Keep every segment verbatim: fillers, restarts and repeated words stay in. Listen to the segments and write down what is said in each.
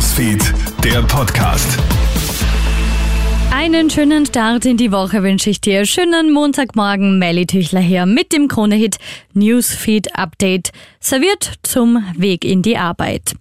Newsfeed, der Podcast. Einen schönen Start in die Woche wünsche ich dir. Schönen Montagmorgen, Melli Tüchler hier mit dem Krone-Hit Newsfeed Update, serviert zum Weg in die Arbeit.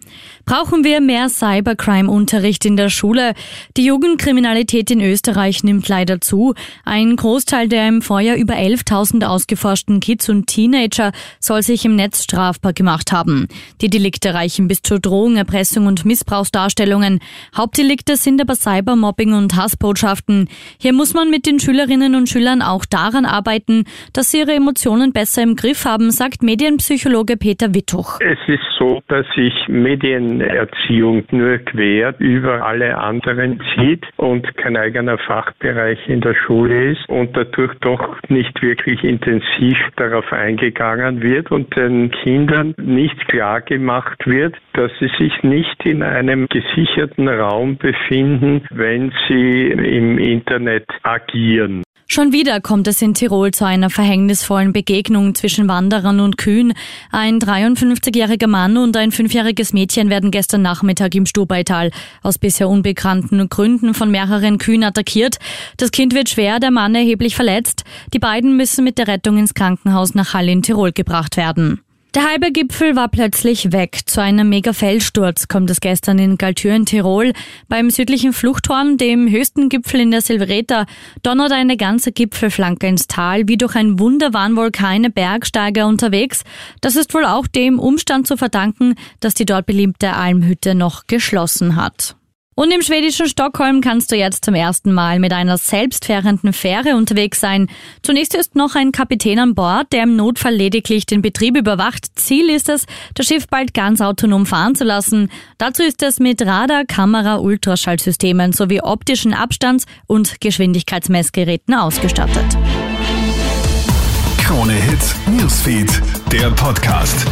Brauchen wir mehr Cybercrime-Unterricht in der Schule? Die Jugendkriminalität in Österreich nimmt leider zu. Ein Großteil der im Vorjahr über elftausend ausgeforschten Kids und Teenager soll sich im Netz strafbar gemacht haben. Die Delikte reichen bis zur Drohung, Erpressung und Missbrauchsdarstellungen. Hauptdelikte sind aber Cybermobbing und Hassbotschaften. Hier muss man mit den Schülerinnen und Schülern auch daran arbeiten, dass sie ihre Emotionen besser im Griff haben, sagt Medienpsychologe Peter Wittuch. Es ist so, dass sich Medienerziehung nur quer über alle anderen zieht und kein eigener Fachbereich in der Schule ist und dadurch doch nicht wirklich intensiv darauf eingegangen wird und den Kindern nicht klar gemacht wird, dass sie sich nicht in einem gesicherten Raum befinden, wenn sie im Internet agieren. Schon wieder kommt es in Tirol zu einer verhängnisvollen Begegnung zwischen Wanderern und Kühen. Ein dreiundfünfzigjähriger Mann und ein fünfjähriges Mädchen werden gestern Nachmittag im Stubaital aus bisher unbekannten Gründen von mehreren Kühen attackiert. Das Kind wird schwer, der Mann erheblich verletzt. Die beiden müssen mit der Rettung ins Krankenhaus nach Hall in Tirol gebracht werden. Der halbe Gipfel war plötzlich weg. Zu einem Mega-Felssturz kommt es gestern in Galtür in Tirol. Beim südlichen Fluchthorn, dem höchsten Gipfel in der Silvretta, donnert eine ganze Gipfelflanke ins Tal. Wie durch ein Wunder waren wohl keine Bergsteiger unterwegs. Das ist wohl auch dem Umstand zu verdanken, dass die dort beliebte Almhütte noch geschlossen hat. Und im schwedischen Stockholm kannst du jetzt zum ersten Mal mit einer selbstfährenden Fähre unterwegs sein. Zunächst ist noch ein Kapitän an Bord, der im Notfall lediglich den Betrieb überwacht. Ziel ist es, das Schiff bald ganz autonom fahren zu lassen. Dazu ist es mit Radar, Kamera, Ultraschallsystemen sowie optischen Abstands- und Geschwindigkeitsmessgeräten ausgestattet. Krone Hits Newsfeed, der Podcast.